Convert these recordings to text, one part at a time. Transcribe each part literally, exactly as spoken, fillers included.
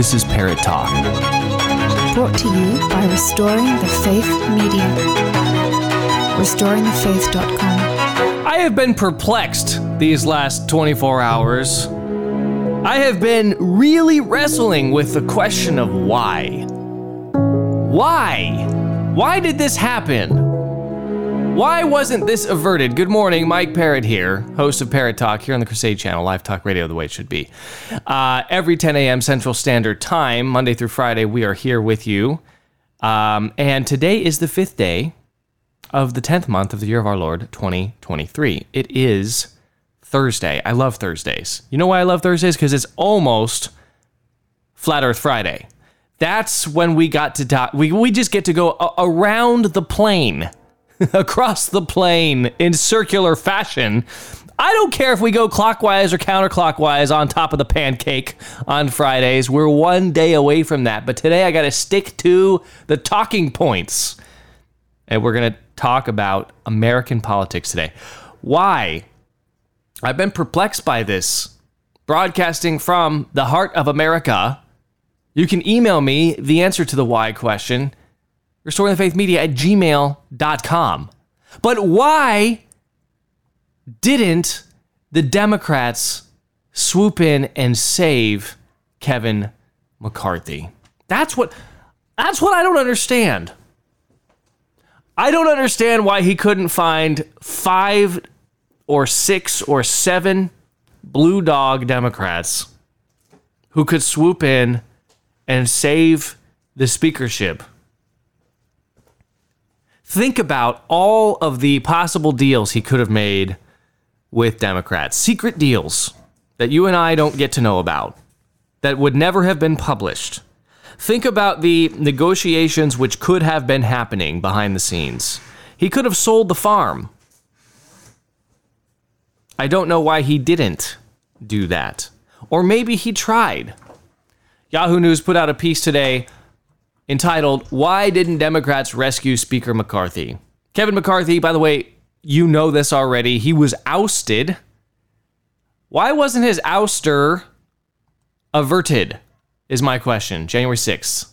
This is Parrott Talk, brought to you by Restoring the Faith Media. restoring the faith dot com. I have been perplexed these last twenty-four hours. I have been really wrestling with the question of why. Why? Why did this happen? Why wasn't this averted? Good morning, Mike Parrott here, host of Parrott Talk here on the Crusade Channel, live talk radio the way it should be. Uh, every ten a.m. Central Standard Time, Monday through Friday, we are here with you. Um, and today is the fifth day of the tenth month of the year of our Lord, twenty twenty-three. It is Thursday. I love Thursdays. You know why I love Thursdays? Because it's almost Flat Earth Friday. That's when we got to talk. We, we just get to go a- around the plane, across the plane in circular fashion. I don't care if we go clockwise or counterclockwise on top of the pancake on Fridays. We're one day away from that. But today I got to stick to the talking points. And we're going to talk about American politics today. Why? I've been perplexed by this. Broadcasting from the heart of America. You can email me the answer to the why question, restoring the faith media at gmail dot com. But why didn't the Democrats swoop in and save Kevin McCarthy? That's what that's what I don't understand. I don't understand why he couldn't find five or six or seven blue dog Democrats who could swoop in and save the speakership. Think about all of the possible deals he could have made with Democrats. Secret deals that you and I don't get to know about, that would never have been published. Think about the negotiations which could have been happening behind the scenes. He could have sold the farm. I don't know why he didn't do that. Or maybe he tried. Yahoo News put out a piece today entitled, "Why Didn't Democrats Rescue Speaker McCarthy?" Kevin McCarthy, by the way, you know this already. He was ousted. Why wasn't his ouster averted, is my question. January sixth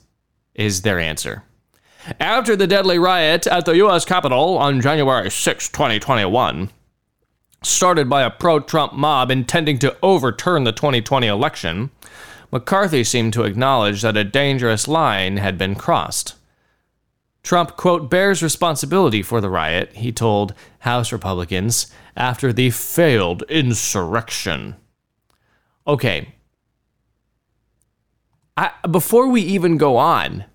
is their answer. After the deadly riot at the U S Capitol on January sixth, twenty twenty-one, started by a pro-Trump mob intending to overturn the twenty twenty election, McCarthy seemed to acknowledge that a dangerous line had been crossed. Trump, quote, bears responsibility for the riot, he told House Republicans after the failed insurrection. Okay. I, before we even go on,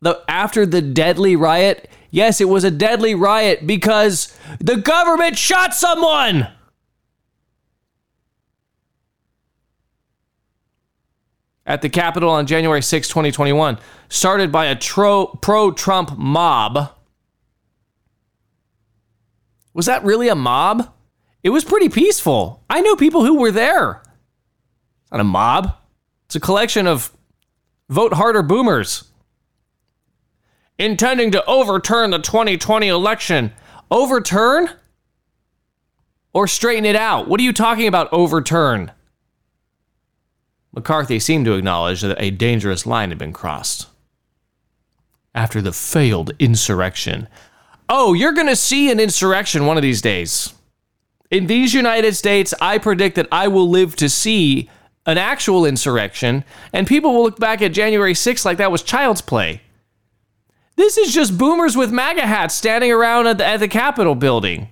the after the deadly riot, yes, it was a deadly riot because the government shot someone! At the Capitol on January sixth, twenty twenty-one, started by a tro- pro-Trump mob. Was that really a mob? It was pretty peaceful. I know people who were there. It's not a mob. It's a collection of vote harder boomers. Intending to overturn the twenty twenty election. Overturn? Or straighten it out? What are you talking about, overturn? McCarthy seemed to acknowledge that a dangerous line had been crossed after the failed insurrection. Oh, you're going to see an insurrection one of these days. In these United States, I predict that I will live to see an actual insurrection, and people will look back at January sixth like that was child's play. This is just boomers with MAGA hats standing around at the, at the Capitol building,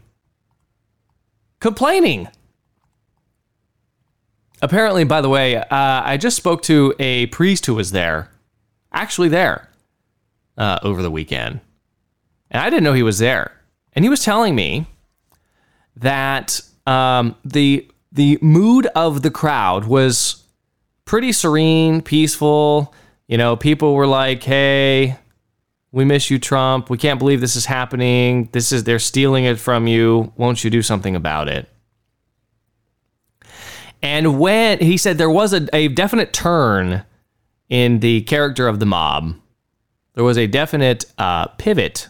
complaining. Apparently, by the way, uh, I just spoke to a priest who was there, actually there, uh, over the weekend. And I didn't know he was there. And he was telling me that um, the the mood of the crowd was pretty serene, peaceful. You know, people were like, hey, we miss you, Trump. We can't believe this is happening. This is, they're stealing it from you. Won't you do something about it? And when he said there was a, a definite turn in the character of the mob, there was a definite uh, pivot.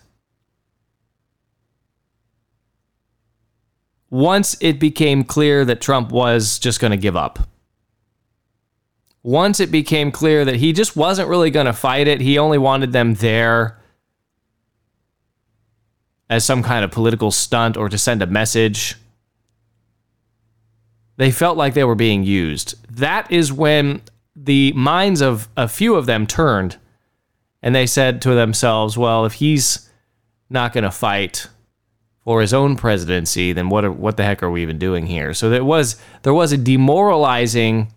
Once it became clear that Trump was just going to give up, once it became clear that he just wasn't really going to fight it, he only wanted them there as some kind of political stunt or to send a message, they felt like they were being used. That is when the minds of a few of them turned, and they said to themselves, well, if he's not going to fight for his own presidency, then what are, what the heck are we even doing here? So there was there was a demoralizing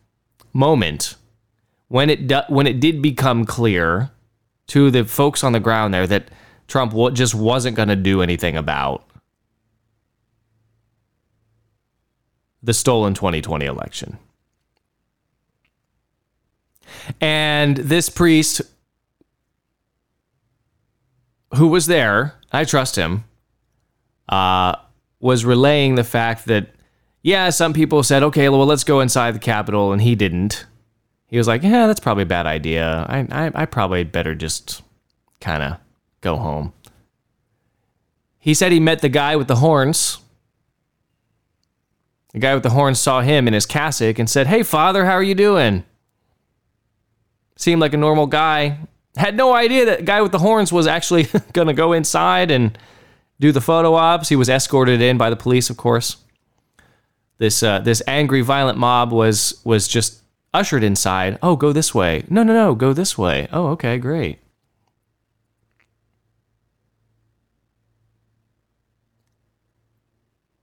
moment when it do, when it did become clear to the folks on the ground there that Trump just wasn't going to do anything about the stolen twenty twenty election. And this priest who was there, I trust him, uh, was relaying the fact that, yeah, some people said, okay, well, let's go inside the Capitol, and he didn't. He was like, yeah, that's probably a bad idea. I, I, I probably better just kind of go home. He said he met the guy with the horns. The guy with the horns saw him in his cassock and said, hey, Father, how are you doing? Seemed like a normal guy. Had no idea that the guy with the horns was actually going to go inside and do the photo ops. He was escorted in by the police, of course. This uh, this angry, violent mob was was just ushered inside. Oh, go this way. No, no, no, go this way. Oh, okay, great.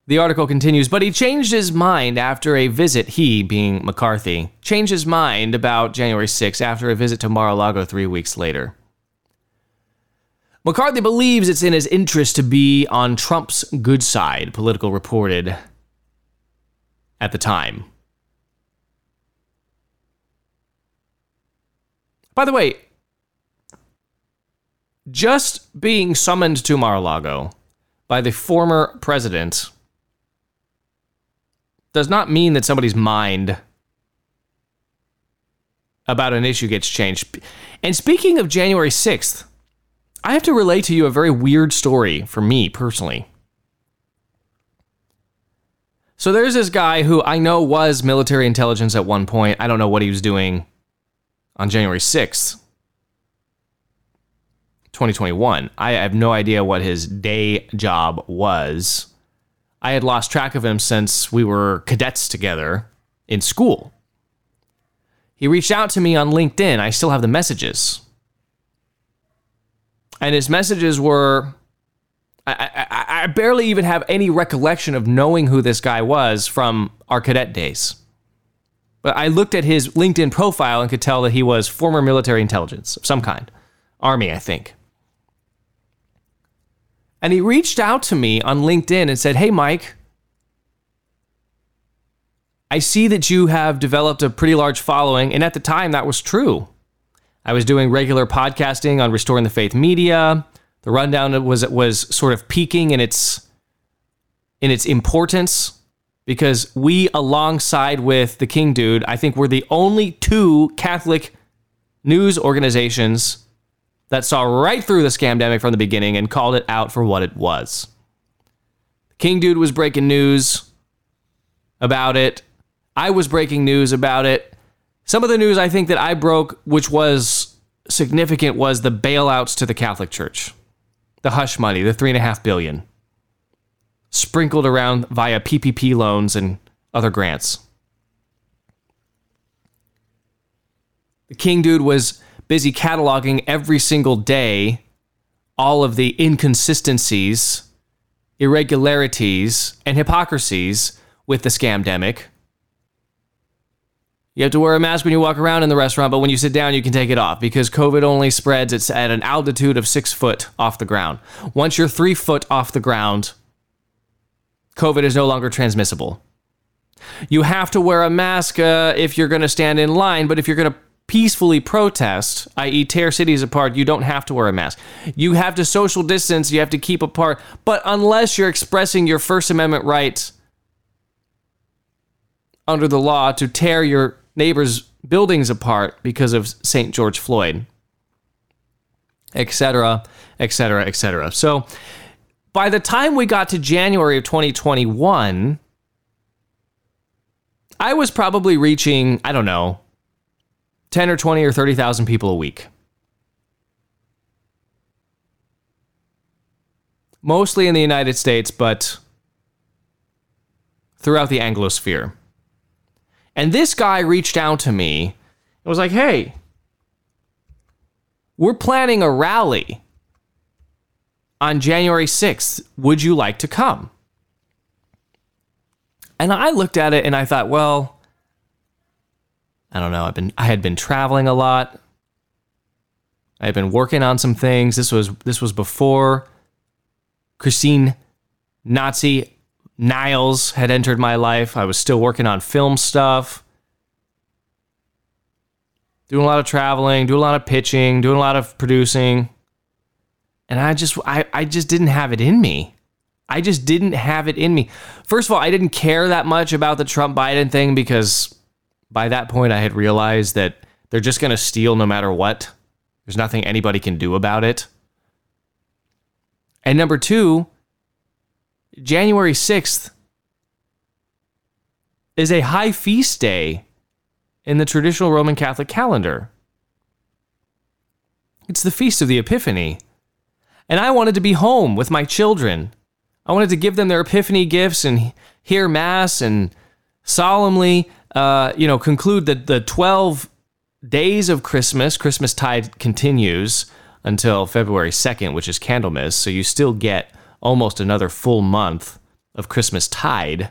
The article continues, but he changed his mind after a visit, he being McCarthy, changed his mind about January sixth after a visit to Mar-a-Lago three weeks later. McCarthy believes it's in his interest to be on Trump's good side, Political reported at the time. By the way, just being summoned to Mar-a-Lago by the former president does not mean that somebody's mind about an issue gets changed. And speaking of January sixth, I have to relate to you a very weird story for me personally. So there's this guy who I know was military intelligence at one point. I don't know what he was doing on January sixth, twenty twenty-one. I have no idea what his day job was. I had lost track of him since we were cadets together in school. He reached out to me on LinkedIn. I still have the messages. And his messages were, I, I, I barely even have any recollection of knowing who this guy was from our cadet days. But I looked at his LinkedIn profile and could tell that he was former military intelligence of some kind. Army, I think. And he reached out to me on LinkedIn and said, hey, Mike, I see that you have developed a pretty large following. And at the time, that was true. I was doing regular podcasting on Restoring the Faith Media. The Rundown was was sort of peaking in its, in its importance because we, alongside with The King Dude, I think we're the only two Catholic news organizations that saw right through the scamdemic from the beginning and called it out for what it was. King Dude was breaking news about it. I was breaking news about it. Some of the news I think that I broke, which was significant, was the bailouts to the Catholic Church. The hush money, the three and a half billion, sprinkled around via P P P loans and other grants. The King Dude was busy cataloging every single day all of the inconsistencies, irregularities, and hypocrisies with the scamdemic. You have to wear a mask when you walk around in the restaurant, but when you sit down, you can take it off because COVID only spreads it's at an altitude of six foot off the ground. Once you're three foot off the ground, COVID is no longer transmissible. You have to wear a mask uh, if you're going to stand in line, but if you're going to peacefully protest, that is tear cities apart, you don't have to wear a mask. You have to social distance, you have to keep apart, but unless you're expressing your First Amendment rights under the law to tear your neighbor's buildings apart because of Saint George Floyd, et cetera, et cetera, et cetera. So by the time we got to January of twenty twenty-one, I was probably reaching, I don't know, ten or twenty or thirty thousand people a week. Mostly in the United States, but throughout the Anglosphere. And this guy reached out to me and was like, hey, we're planning a rally on January sixth. Would you like to come? And I looked at it and I thought, well, I don't know. I've been I had been traveling a lot. I had been working on some things. This was this was before Christine Nazi Niles had entered my life. I was still working on film stuff. Doing a lot of traveling, doing a lot of pitching, doing a lot of producing. And I just I, I just didn't have it in me. I just didn't have it in me. First of all, I didn't care that much about the Trump-Biden thing because by that point I had realized that they're just going to steal no matter what. There's nothing anybody can do about it. And number two, January sixth is a high feast day in the traditional Roman Catholic calendar. It's the Feast of the Epiphany. And I wanted to be home with my children. I wanted to give them their Epiphany gifts and hear Mass and solemnly, uh, you know, conclude the, the twelve days of Christmas. Christmastide continues until February second, which is Candlemas. So you still get almost another full month of Christmastide.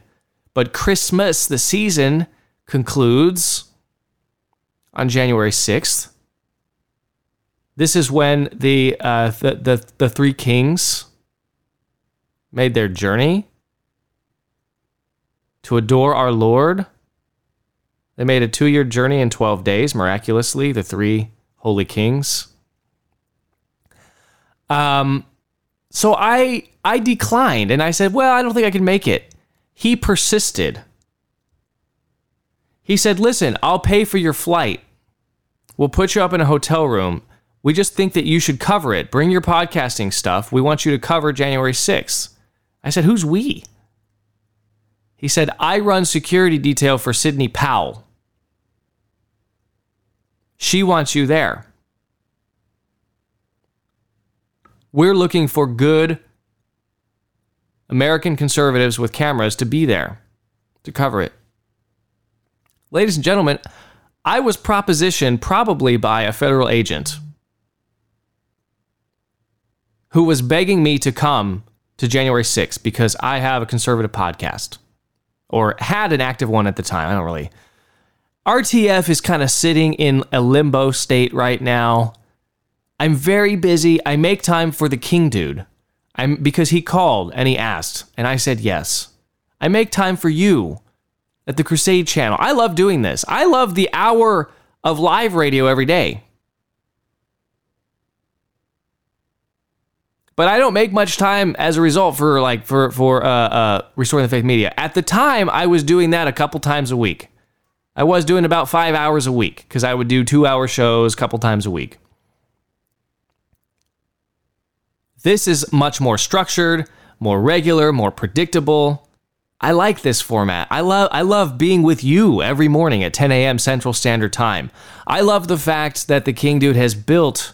But Christmas, the season, concludes on January sixth. This is when the, uh, the, the, the three kings made their journey to adore our Lord. They made a two-year journey in twelve days, miraculously, the three holy kings. Um, so I I declined, and I said, well, I don't think I can make it. He persisted. He said, listen, I'll pay for your flight. We'll put you up in a hotel room. We just think that you should cover it. Bring your podcasting stuff. We want you to cover January sixth. I said, who's we? He said, I run security detail for Sidney Powell. She wants you there. We're looking for good American conservatives with cameras to be there to cover it. Ladies and gentlemen, I was propositioned probably by a federal agent who was begging me to come to January sixth because I have a conservative podcast, or had an active one at the time. I don't really. R T F is kind of sitting in a limbo state right now. I'm very busy. I make time for the king dude. I'm because he called and he asked, and I said yes. I make time for you at the Crusade Channel. I love doing this. I love the hour of live radio every day. But I don't make much time as a result for like for for uh, uh, Restoring the Faith Media. At the time, I was doing that a couple times a week. I was doing about five hours a week because I would do two-hour shows a couple times a week. This is much more structured, more regular, more predictable. I like this format. I love I love being with you every morning at ten a.m. Central Standard Time. I love the fact that the King Dude has built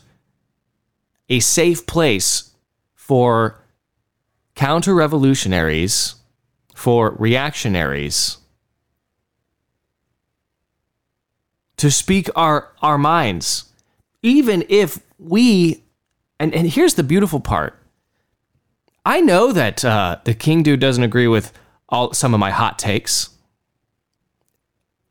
a safe place for counter-revolutionaries, for reactionaries, to speak our, our minds, even if we, and, and here's the beautiful part. I know that uh, the King Dude doesn't agree with all some of my hot takes,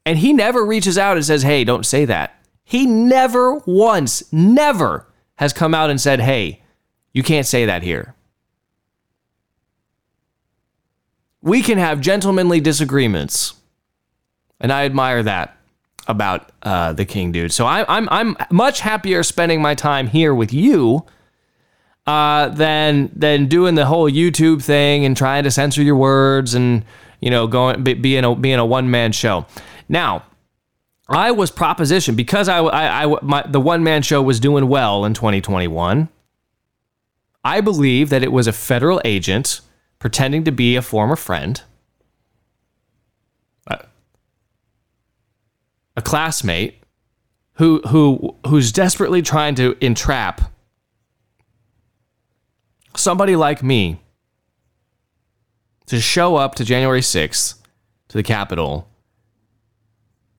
and he never reaches out and says, hey, don't say that. He never once, never has come out and said, hey, you can't say that here. We can have gentlemanly disagreements, and I admire that about uh, the King Dude. So I, I'm I'm much happier spending my time here with you uh, than than doing the whole YouTube thing and trying to censor your words and you know going be, being a being a one man show. Now, I was propositioned because I I, I my, the one man show was doing well in twenty twenty-one. I believe that it was a federal agent pretending to be a former friend, a classmate, who who who's desperately trying to entrap somebody like me to show up to January sixth to the Capitol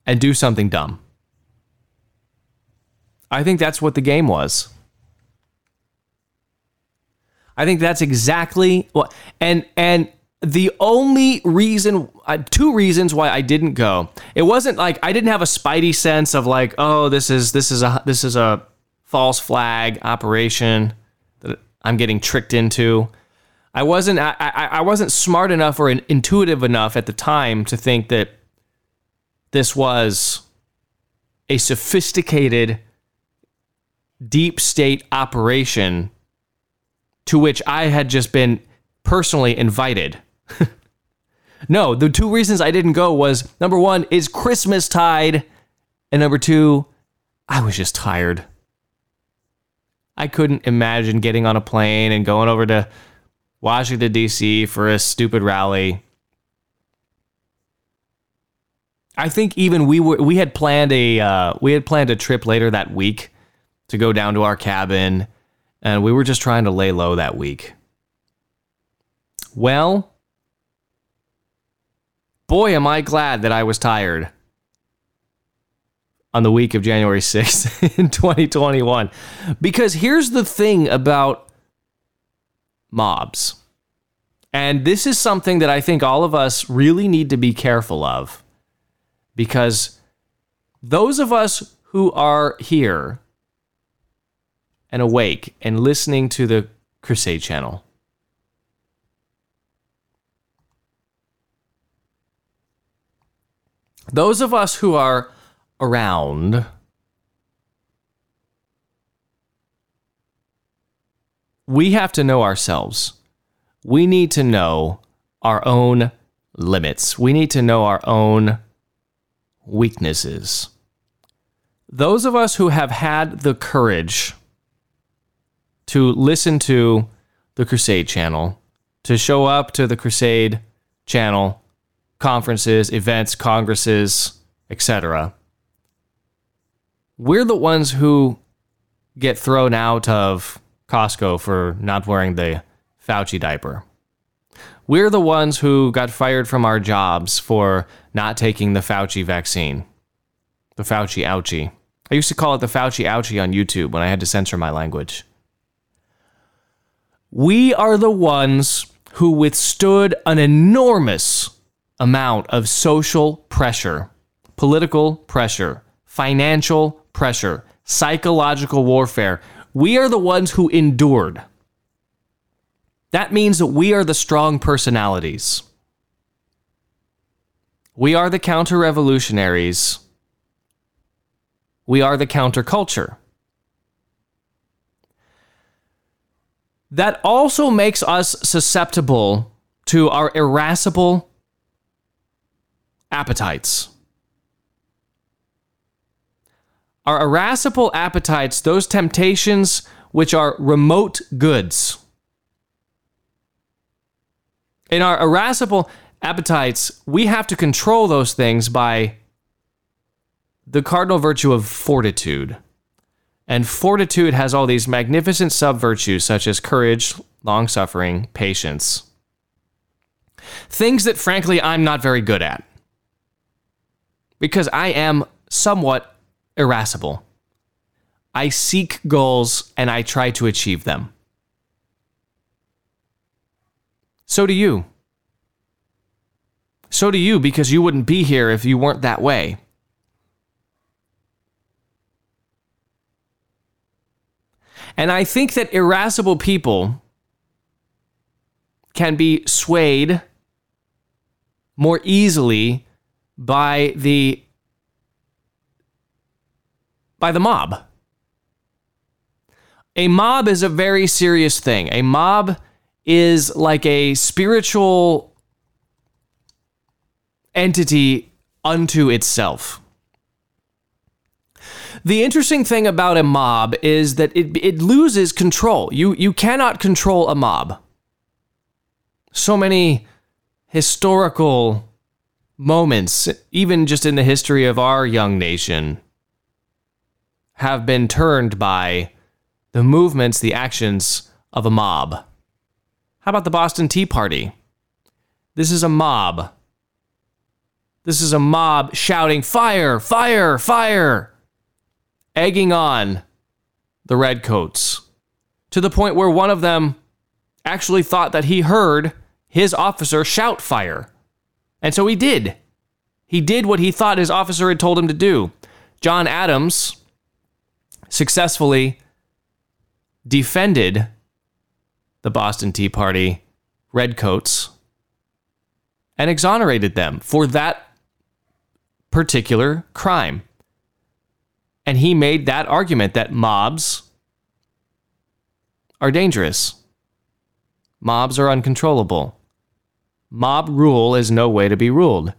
and do something dumb. I think that's what the game was. I think that's exactly what, and and the only reason, uh, two reasons why I didn't go. It wasn't like I didn't have a spidey sense of like, oh, this is this is a this is a false flag operation that I'm getting tricked into. I wasn't I, I, I wasn't smart enough or intuitive enough at the time to think that this was a sophisticated deep state operation to which I had just been personally invited. No, the two reasons I didn't go was, number one, is Christmastide, and number two, I was just tired. I couldn't imagine getting on a plane and going over to Washington, D C for a stupid rally. I think even we were we had planned a uh, we had planned a trip later that week to go down to our cabin, and we were just trying to lay low that week. Well, boy, am I glad that I was tired on the week of January sixth in twenty twenty-one. Because here's the thing about mobs. And this is something that I think all of us really need to be careful of. Because those of us who are here and awake and listening to the Crusade Channel, those of us who are around, we have to know ourselves. We need to know our own limits. We need to know our own weaknesses. Those of us who have had the courage to listen to the Crusade Channel, to show up to the Crusade Channel conferences, events, congresses, et cetera, we're the ones who get thrown out of Costco for not wearing the Fauci diaper. We're the ones who got fired from our jobs for not taking the Fauci vaccine. The Fauci ouchie. I used to call it the Fauci ouchie on YouTube when I had to censor my language. We are the ones who withstood an enormous amount of social pressure, political pressure, financial pressure, psychological warfare. We are the ones who endured. That means that we are the strong personalities. We are the counter-revolutionaries. We are the counterculture. That also makes us susceptible to our irascible appetites. Our irascible appetites, those temptations which are remote goods. In our irascible appetites, we have to control those things by the cardinal virtue of fortitude. And fortitude has all these magnificent sub-virtues such as courage, long-suffering, patience. Things that, frankly, I'm not very good at. Because I am somewhat irascible. I seek goals and I try to achieve them. So do you. So do you, because you wouldn't be here if you weren't that way. And I think that irascible people can be swayed more easily by the by the mob. A mob is a very serious thing. A mob is like a spiritual entity unto itself. The interesting thing about a mob is that it it loses control. You you cannot control a mob. So many historical moments, even just in the history of our young nation, have been turned by the movements, the actions of a mob. How about the Boston Tea Party? This is a mob. This is a mob shouting, fire, fire, fire, egging on the redcoats, to the point where one of them actually thought that he heard his officer shout fire. And so he did. He did what he thought his officer had told him to do. John Adams successfully defended the Boston Tea Party redcoats and exonerated them for that particular crime. And he made that argument that mobs are dangerous. Mobs are uncontrollable. Mob rule is no way to be ruled.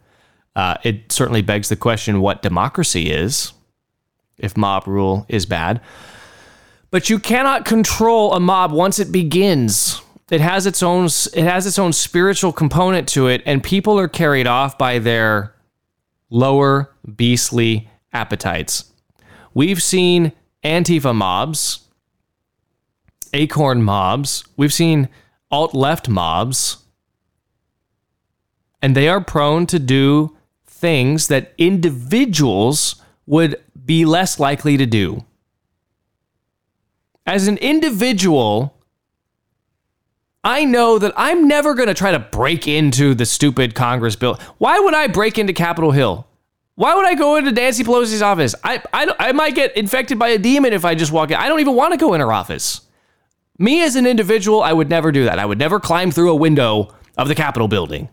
Uh, it certainly begs the question what democracy is, if mob rule is bad. But you cannot control a mob once it begins. It has its own it has its own spiritual component to it, and people are carried off by their lower beastly appetites. We've seen Antifa mobs, Acorn mobs, we've seen alt-left mobs, and they are prone to do things that individuals would be less likely to do. As an individual, I know that I'm never going to try to break into the stupid Congress bill. Why would I break into Capitol Hill? Why would I go into Nancy Pelosi's office? I, I, I might get infected by a demon if I just walk in. I don't even want to go in her office. Me as an individual, I would never do that. I would never climb through a window of the Capitol building.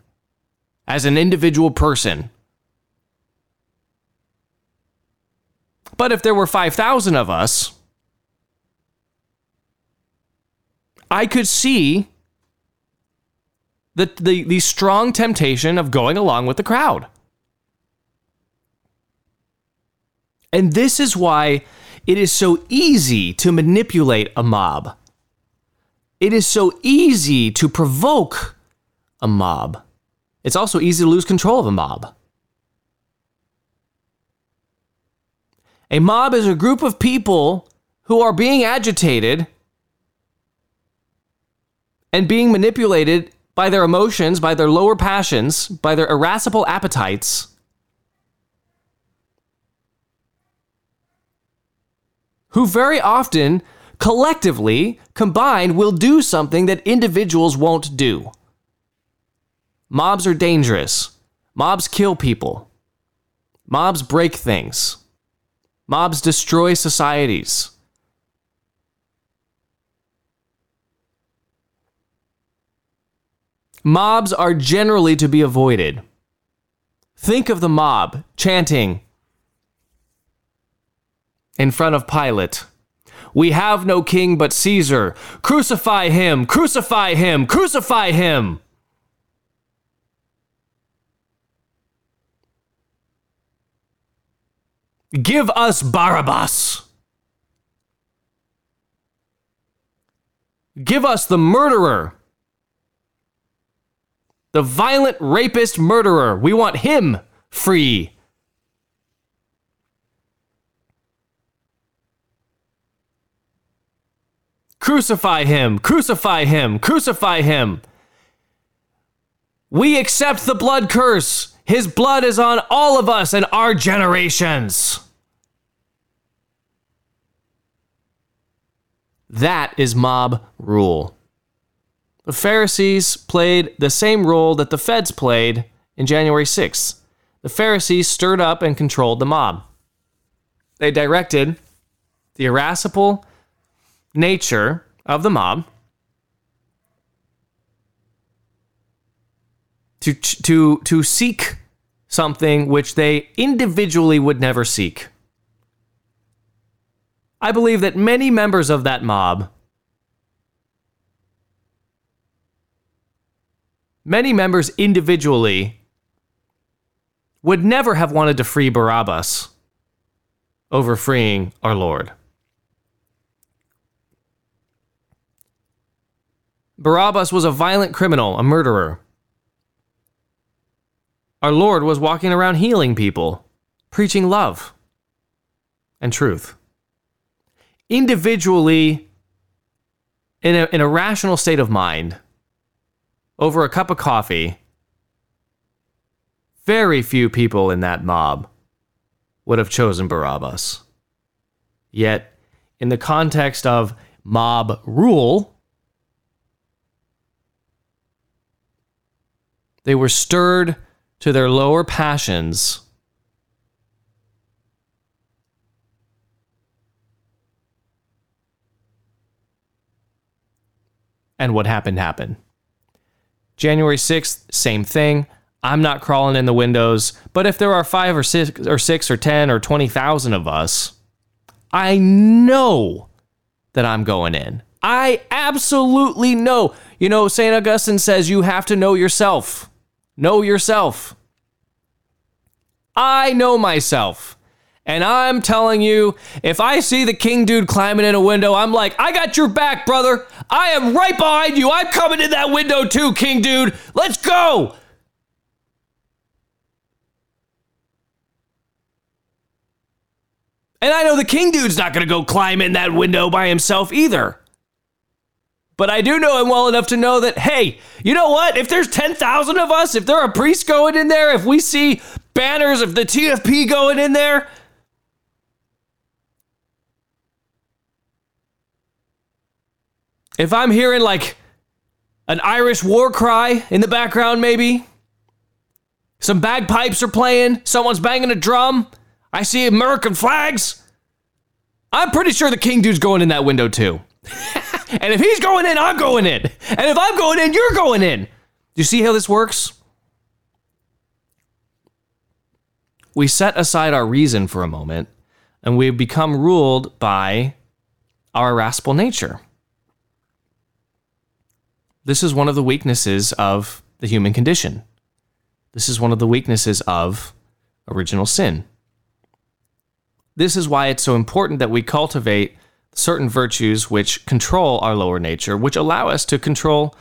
As an individual person. But if there were five thousand of us, I could see the, the, the strong temptation of going along with the crowd. And this is why it is so easy to manipulate a mob. It is so easy to provoke a mob. It's also easy to lose control of a mob. A mob is a group of people who are being agitated and being manipulated by their emotions, by their lower passions, by their irascible appetites, who very often, collectively, combined, will do something that individuals won't do. Mobs are dangerous. Mobs kill people. Mobs break things. Mobs destroy societies. Mobs are generally to be avoided. Think of the mob chanting in front of Pilate, "We have no king but Caesar. Crucify him! Crucify him! Crucify him!" Give us Barabbas. Give us the murderer. The violent rapist murderer. We want him free. Crucify him. Crucify him. Crucify him. We accept the blood curse. His blood is on all of us and our generations. That is mob rule. The Pharisees played the same role that the feds played in January sixth. The Pharisees stirred up and controlled the mob. They directed the irascible nature of the mob To, to to seek something which they individually would never seek. I believe that many members of that mob, many members individually, would never have wanted to free Barabbas over freeing our Lord. Barabbas was a violent criminal, a murderer. Our Lord was walking around healing people, preaching love and truth. individually in a, in a rational state of mind over a cup of coffee, very few people in that mob would have chosen Barabbas. Yet, in the context of mob rule, they were stirred to their lower passions and what happened happened. January sixth, same thing. I'm not crawling in the windows, but if there are five or six or six or ten or twenty thousand of us, I know that I'm going in. I absolutely know. You know, Saint Augustine says you have to know yourself. Know yourself. I know myself. And I'm telling you, if I see the king dude climbing in a window, I'm like, I got your back, brother. I am right behind you. I'm coming in that window too, king dude. Let's go. And I know the king dude's not going to go climb in that window by himself either. But I do know him well enough to know that, hey, you know what? If there's ten thousand of us, if there are priests going in there, if we see banners of the T F P going in there, if I'm hearing like an Irish war cry in the background, maybe some bagpipes are playing, someone's banging a drum, I see American flags. I'm pretty sure the king dude's going in that window too. And if he's going in, I'm going in. And if I'm going in, you're going in. Do you see how this works? We set aside our reason for a moment, and we become ruled by our irascible nature. This is one of the weaknesses of the human condition. This is one of the weaknesses of original sin. This is why it's so important that we cultivate certain virtues which control our lower nature, which allow us to control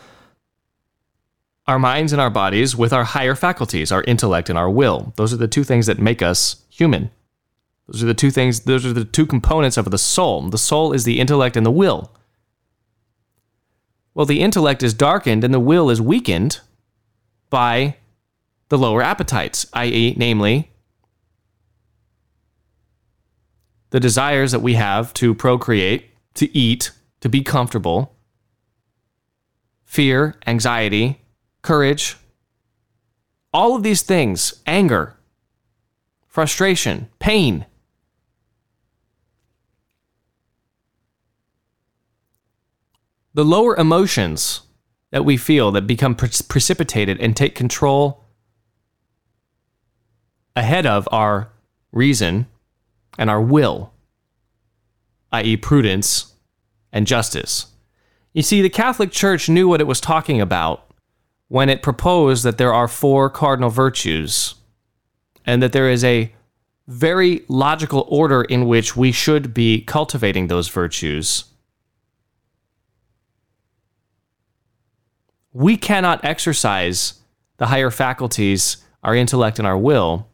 our minds and our bodies with our higher faculties, our intellect and our will. Those are the two things that make us human. Those are the two things, those are the two components of the soul. The soul is the intellect and the will. Well, the intellect is darkened and the will is weakened by the lower appetites, that is, namely, the desires that we have to procreate, to eat, to be comfortable, fear, anxiety, courage, all of these things, anger, frustration, pain. The lower emotions that we feel that become pre- precipitated and take control ahead of our reason and our will, that is prudence and justice. You see, the Catholic Church knew what it was talking about when it proposed that there are four cardinal virtues and that there is a very logical order in which we should be cultivating those virtues. We cannot exercise the higher faculties, our intellect and our will,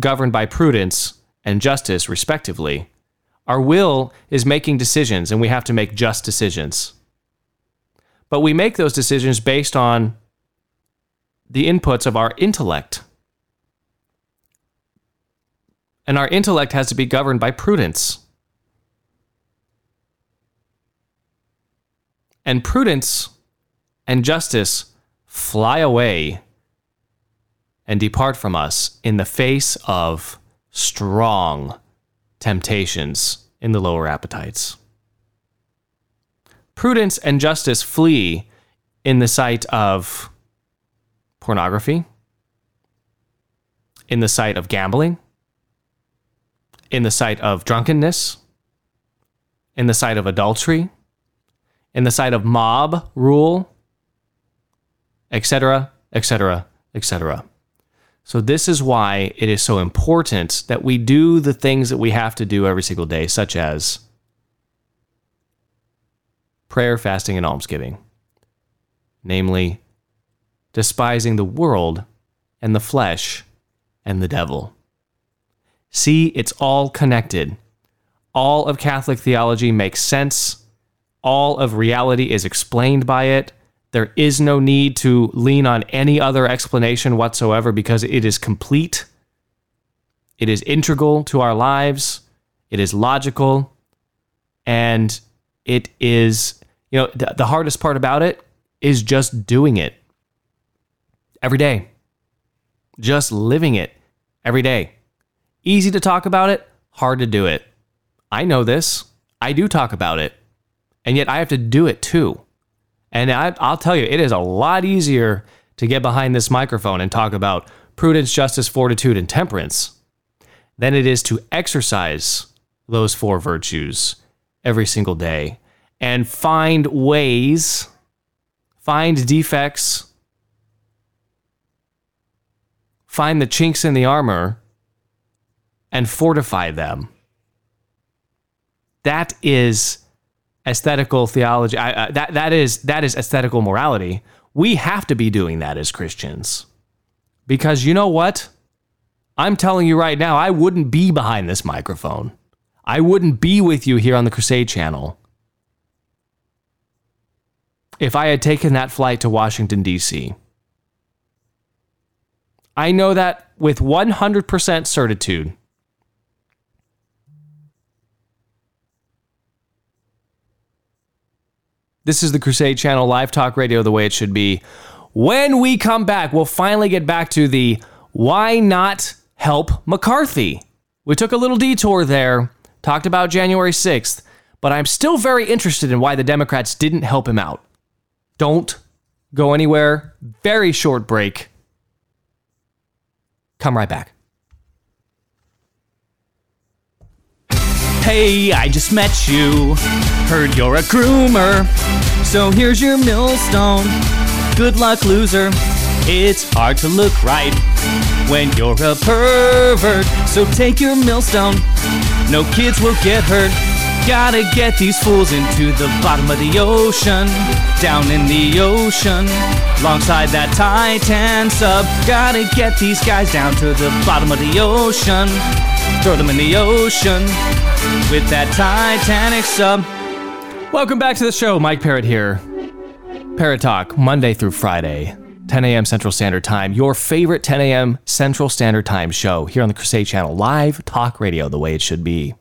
governed by prudence and justice, respectively. Our will is making decisions, and we have to make just decisions. But we make those decisions based on the inputs of our intellect. And our intellect has to be governed by prudence. And prudence and justice fly away and depart from us in the face of strong temptations in the lower appetites. Prudence and justice flee in the sight of pornography, in the sight of gambling, in the sight of drunkenness, in the sight of adultery, in the sight of mob rule, et cetera, et cetera, et cetera. So this is why it is so important that we do the things that we have to do every single day, such as prayer, fasting, and almsgiving. Namely, despising the world and the flesh and the devil. See, it's all connected. All of Catholic theology makes sense. All of reality is explained by it. There is no need to lean on any other explanation whatsoever because it is complete. It is integral to our lives. It is logical. And it is, you know, th- the hardest part about it is just doing it every day. Just living it every day. Easy to talk about it, hard to do it. I know this. I do talk about it. And yet I have to do it too. And I, I'll tell you, it is a lot easier to get behind this microphone and talk about prudence, justice, fortitude, and temperance than it is to exercise those four virtues every single day and find ways, find defects, find the chinks in the armor, and fortify them. That is aesthetical theology. I, uh, that that is that is aesthetical morality. We have to be doing that as Christians, because you know what? I'm telling you right now, I wouldn't be behind this microphone. I wouldn't be with you here on the Crusade Channel if I had taken that flight to Washington, D C I know that with one hundred percent certitude. This is the Crusade Channel, live talk radio, the way it should be. When we come back, we'll finally get back to the why not help McCarthy. We took a little detour there, talked about January sixth, but I'm still very interested in why the Democrats didn't help him out. Don't go anywhere. Very short break. Come right back. Hey, I just met you. Heard you're a groomer. So here's your millstone. Good luck, loser. It's hard to look right when you're a pervert. So take your millstone. No kids will get hurt. Gotta get these fools into the bottom of the ocean. Down in the ocean, alongside that Titan sub. Gotta get these guys down to the bottom of the ocean. Throw them in the ocean with that Titanic sub. Welcome back to the show. Mike Parrott here. Parrott Talk, Monday through Friday, ten a.m. Central Standard Time. Your favorite ten a.m. Central Standard Time show here on the Crusade Channel. Live talk radio, the way it should be.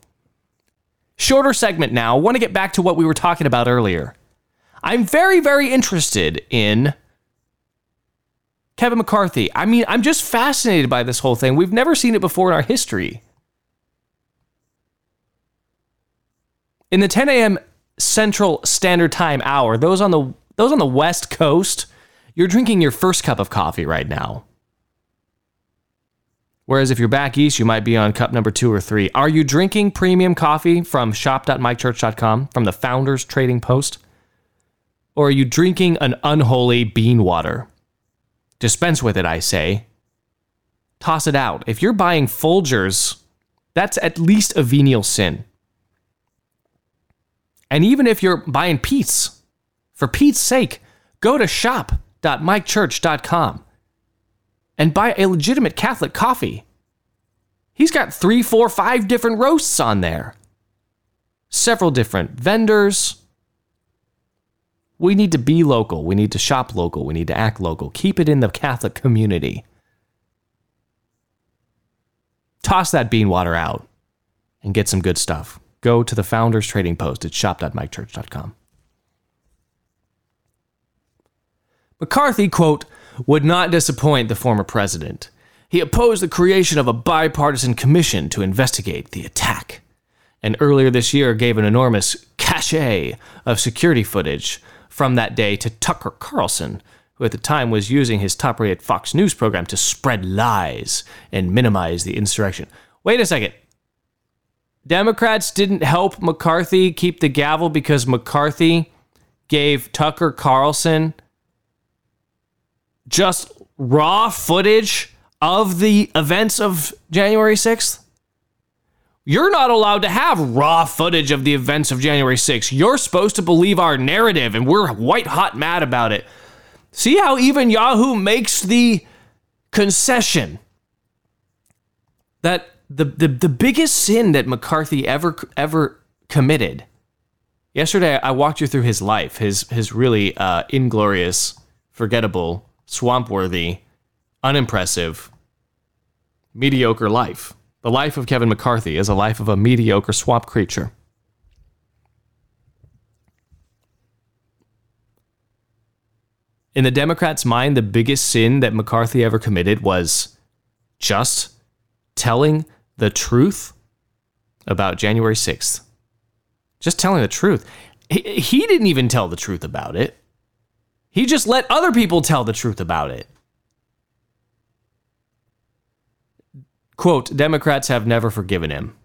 Shorter segment now. Want to get back to what we were talking about earlier. I'm very, very interested in Kevin McCarthy. I mean, I'm just fascinated by this whole thing. We've never seen it before in our history. In the ten a.m. Central Standard Time hour, those on the those on the West Coast, you're drinking your first cup of coffee right now. Whereas if you're back east, you might be on cup number two or three. Are you drinking premium coffee from shop dot mike church dot com, from the Founders Trading Post? Or are you drinking an unholy bean water? Dispense with it, I say. Toss it out. If you're buying Folgers, that's at least a venial sin. And even if you're buying Pete's, for Pete's sake, go to shop dot mike church dot com and buy a legitimate Catholic coffee. He's got three, four, five different roasts on there. Several different vendors. We need to be local. We need to shop local. We need to act local. Keep it in the Catholic community. Toss that bean water out and get some good stuff. Go to the Founders Trading Post at shop dot mike church dot com. McCarthy, quote, would not disappoint the former president. He opposed the creation of a bipartisan commission to investigate the attack, and earlier this year gave an enormous cachet of security footage from that day to Tucker Carlson, who at the time was using his top-rated Fox News program to spread lies and minimize the insurrection. Wait a second. Democrats didn't help McCarthy keep the gavel because McCarthy gave Tucker Carlson just raw footage of the events of January sixth? You're not allowed to have raw footage of the events of January sixth. You're supposed to believe our narrative, and we're white hot mad about it. See how even Yahoo makes the concession that the the the biggest sin that McCarthy ever ever committed. Yesterday, I walked you through his life, his his really uh, inglorious, forgettable, swamp-worthy, unimpressive, mediocre life. The life of Kevin McCarthy is a life of a mediocre swamp creature. In the Democrats' mind, the biggest sin that McCarthy ever committed was just telling the truth about January sixth. Just telling the truth. He, he didn't even tell the truth about it. He just let other people tell the truth about it. Quote, Democrats have never forgiven him.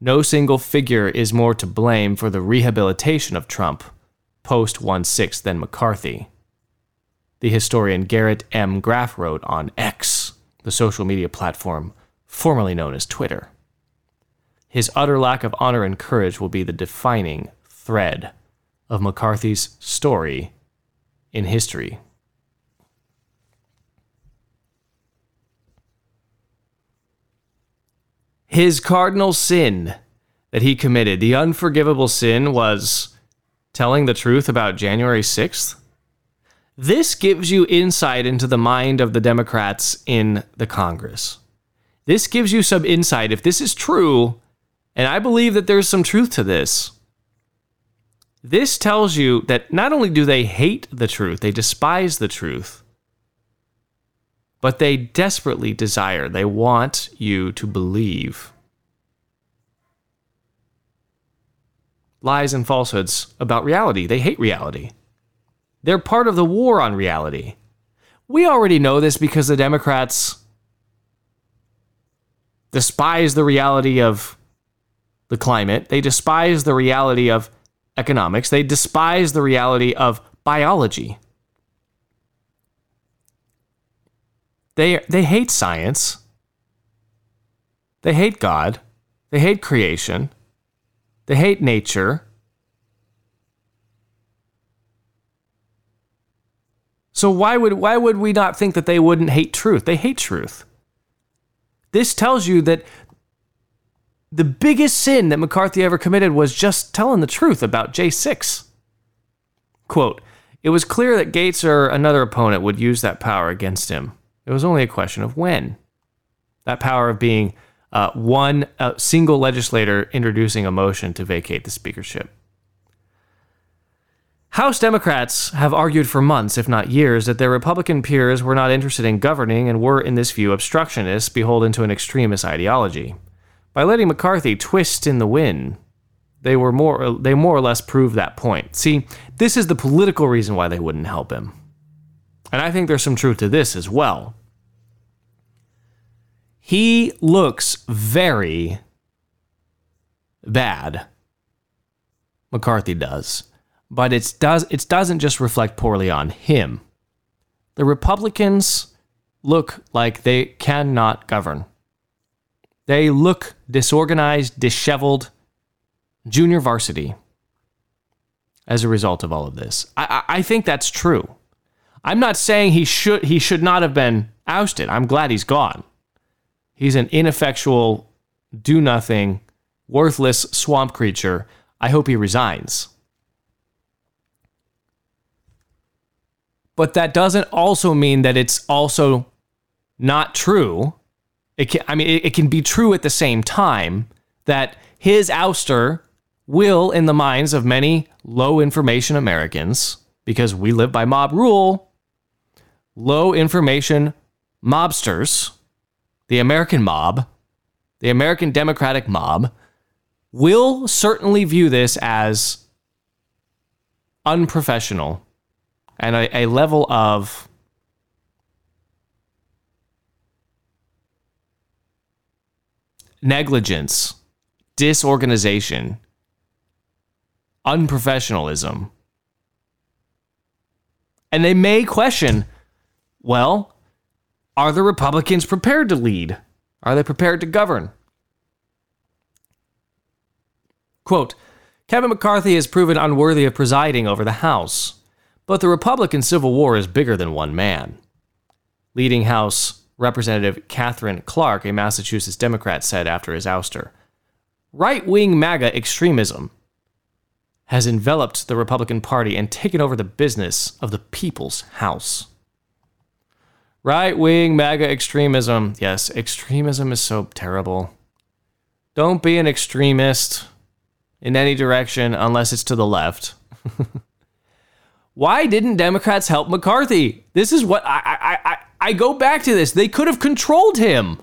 No single figure is more to blame for the rehabilitation of Trump post one six than McCarthy. The historian Garrett M. Graff wrote on X, the social media platform formerly known as Twitter. His utter lack of honor and courage will be the defining thread of McCarthy's story in history. His cardinal sin that he committed, the unforgivable sin, was telling the truth about January sixth. This gives you insight into the mind of the Democrats in the Congress. This gives you some insight. If this is true, and I believe that there's some truth to this, this tells you that not only do they hate the truth, they despise the truth, but they desperately desire, they want you to believe lies and falsehoods about reality. They hate reality. They're part of the war on reality. We already know this because the Democrats despise the reality of the climate. They despise the reality of economics. They despise the reality of biology. They they hate science. They hate God. They hate creation. They hate nature. So why would why would we not think that they wouldn't hate truth? They hate truth. This tells you that the biggest sin that McCarthy ever committed was just telling the truth about J six. Quote, it was clear that Gates or another opponent would use that power against him. It was only a question of when. That power of being uh, one uh, single legislator introducing a motion to vacate the speakership. House Democrats have argued for months, if not years, that their Republican peers were not interested in governing and were, in this view, obstructionists beholden to an extremist ideology. By letting McCarthy twist in the wind, they were more they more or less proved that point. See, this is the political reason why they wouldn't help him. And I think there's some truth to this as well. He looks very bad. McCarthy does. But it does, it doesn't just reflect poorly on him. The Republicans look like they cannot govern. They look disorganized, disheveled, junior varsity as a result of all of this. I, I think that's true. I'm not saying he should he should not have been ousted. I'm glad he's gone. He's an ineffectual, do-nothing, worthless swamp creature. I hope he resigns. But that doesn't also mean that it's also not true. It can, I mean, it, it can be true at the same time that his ouster will, in the minds of many low-information Americans, because we live by mob rule, low-information mobsters, the American mob, the American Democratic mob, will certainly view this as unprofessional and a, a level of negligence, disorganization, unprofessionalism. And they may question, well, are the Republicans prepared to lead? Are they prepared to govern? Quote, Kevin McCarthy has proven unworthy of presiding over the House. But the Republican Civil War is bigger than one man. Leading House Representative Catherine Clark, a Massachusetts Democrat, said after his ouster. Right-wing MAGA extremism has enveloped the Republican Party and taken over the business of the people's house. Right-wing MAGA extremism. Yes, extremism is so terrible. Don't be an extremist in any direction unless it's to the left. Why didn't Democrats help McCarthy? This is what I, I, I, I go back to this. They could have controlled him.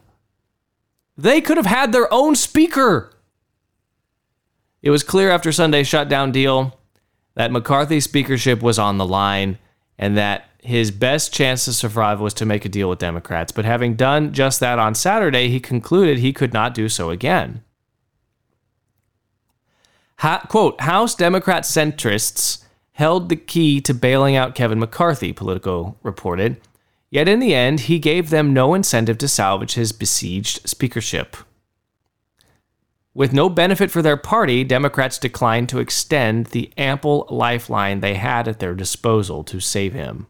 They could have had their own speaker. It was clear after Sunday's shutdown deal that McCarthy's speakership was on the line and that his best chance to survive was to make a deal with Democrats. But having done just that on Saturday, he concluded he could not do so again. Ha- quote, House Democrat centrists held the key to bailing out Kevin McCarthy, Politico reported. Yet in the end, he gave them no incentive to salvage his besieged speakership. With no benefit for their party, Democrats declined to extend the ample lifeline they had at their disposal to save him.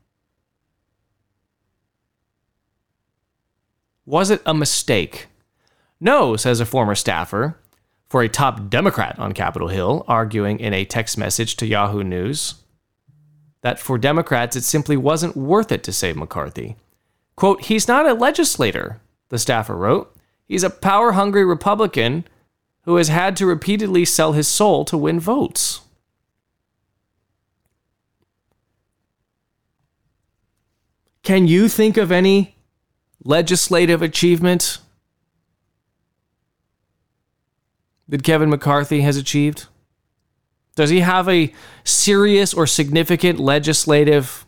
Was it a mistake? No, says a former staffer for a top Democrat on Capitol Hill, arguing in a text message to Yahoo News that for Democrats, it simply wasn't worth it to save McCarthy. Quote, he's not a legislator, the staffer wrote. He's a power-hungry Republican who has had to repeatedly sell his soul to win votes. Can you think of any legislative achievement that Kevin McCarthy has achieved? Does he have a serious or significant legislative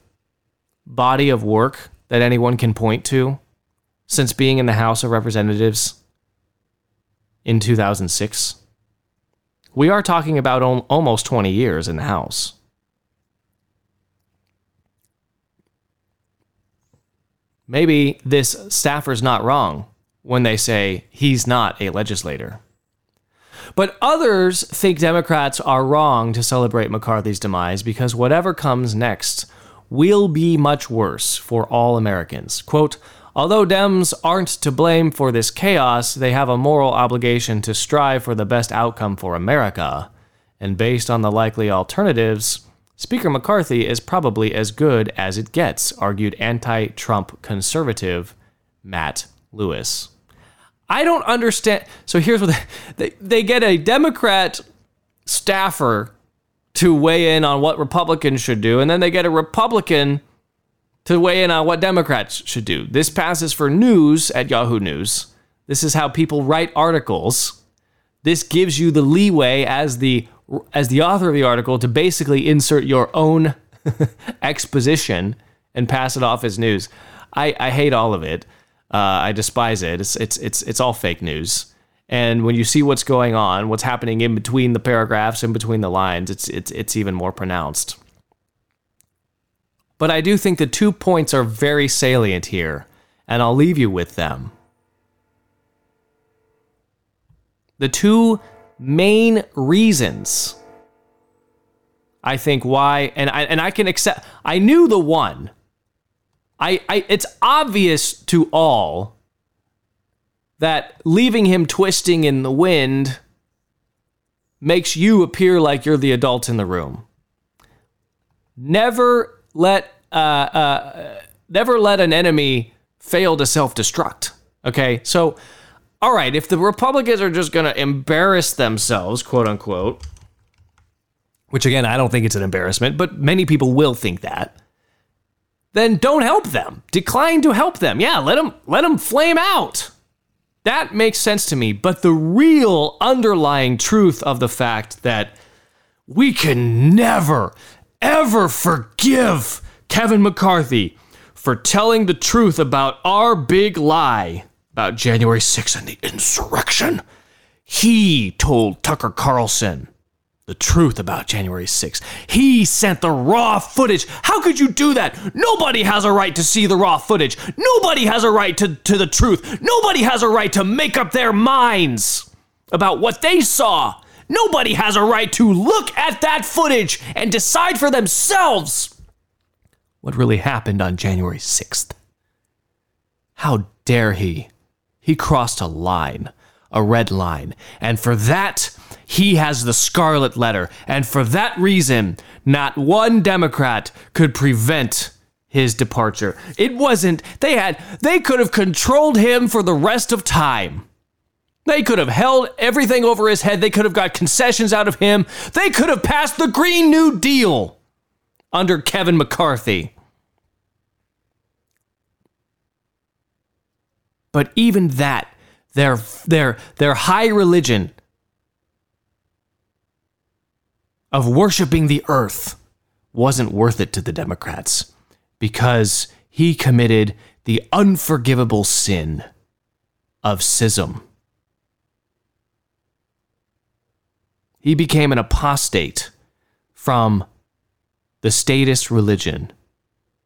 body of work that anyone can point to since being in the House of Representatives in two thousand six? We are talking about almost twenty years in the House. Maybe this staffer's not wrong when they say he's not a legislator. But others think Democrats are wrong to celebrate McCarthy's demise because whatever comes next will be much worse for all Americans. Quote, although Dems aren't to blame for this chaos, they have a moral obligation to strive for the best outcome for America. And based on the likely alternatives, Speaker McCarthy is probably as good as it gets, argued anti-Trump conservative Matt Lewis. I don't understand. So here's what they, they they get a Democrat staffer to weigh in on what Republicans should do, and then they get a Republican to weigh in on what Democrats should do. This passes for news at Yahoo News. This is how people write articles. This gives you the leeway as the as the author of the article to basically insert your own exposition and pass it off as news. I, I hate all of it. Uh, I despise it. It's it's it's it's all fake news. And when you see what's going on, what's happening in between the paragraphs, in between the lines, it's it's it's even more pronounced. But I do think the two points are very salient here, and I'll leave you with them. The two main reasons I think why, and I and I can accept. I knew the one. I, I, it's obvious to all that leaving him twisting in the wind makes you appear like you're the adult in the room. Never let, uh, uh, never let an enemy fail to self-destruct. Okay, so, all right, if the Republicans are just going to embarrass themselves, quote unquote, which again, I don't think it's an embarrassment, but many people will think that. Then don't help them. Decline to help them. Yeah, let them, let them flame out. That makes sense to me. But the real underlying truth of the fact that we can never, ever forgive Kevin McCarthy for telling the truth about our big lie about January sixth and the insurrection. He told Tucker Carlson the truth about January sixth. He sent the raw footage. How could you do that? Nobody has a right to see the raw footage. Nobody has a right to, to the truth. Nobody has a right to make up their minds about what they saw. Nobody has a right to look at that footage and decide for themselves what really happened on January sixth. How dare he? He crossed a line, a red line. And for that, he has the scarlet letter. And for that reason, not one Democrat could prevent his departure. It wasn't, they had, they could have controlled him for the rest of time. They could have held everything over his head. They could have got concessions out of him. They could have passed the Green New Deal under Kevin McCarthy. But even that, their their their high religion of worshiping the earth wasn't worth it to the Democrats, because he committed the unforgivable sin of schism. He became an apostate from the statist religion,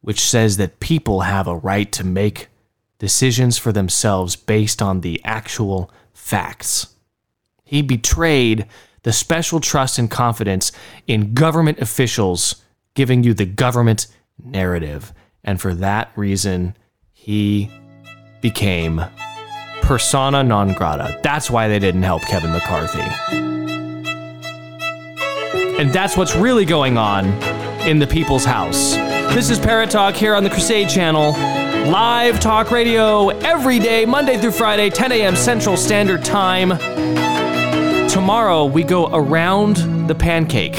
which says that people have a right to make decisions for themselves based on the actual facts. He betrayed the special trust and confidence in government officials giving you the government narrative. And for that reason, he became persona non grata. That's why they didn't help Kevin McCarthy. And that's what's really going on in the People's House. This is Parrott Talk here on the Crusade Channel. Live talk radio every day, Monday through Friday, ten a.m. Central Standard Time. Tomorrow, we go around the pancake.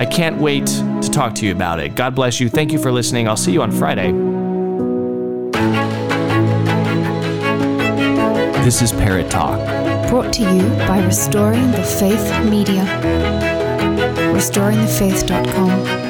I can't wait to talk to you about it. God bless you. Thank you for listening. I'll see you on Friday. This is Parrott Talk. Brought to you by Restoring the Faith Media. restoring the faith dot com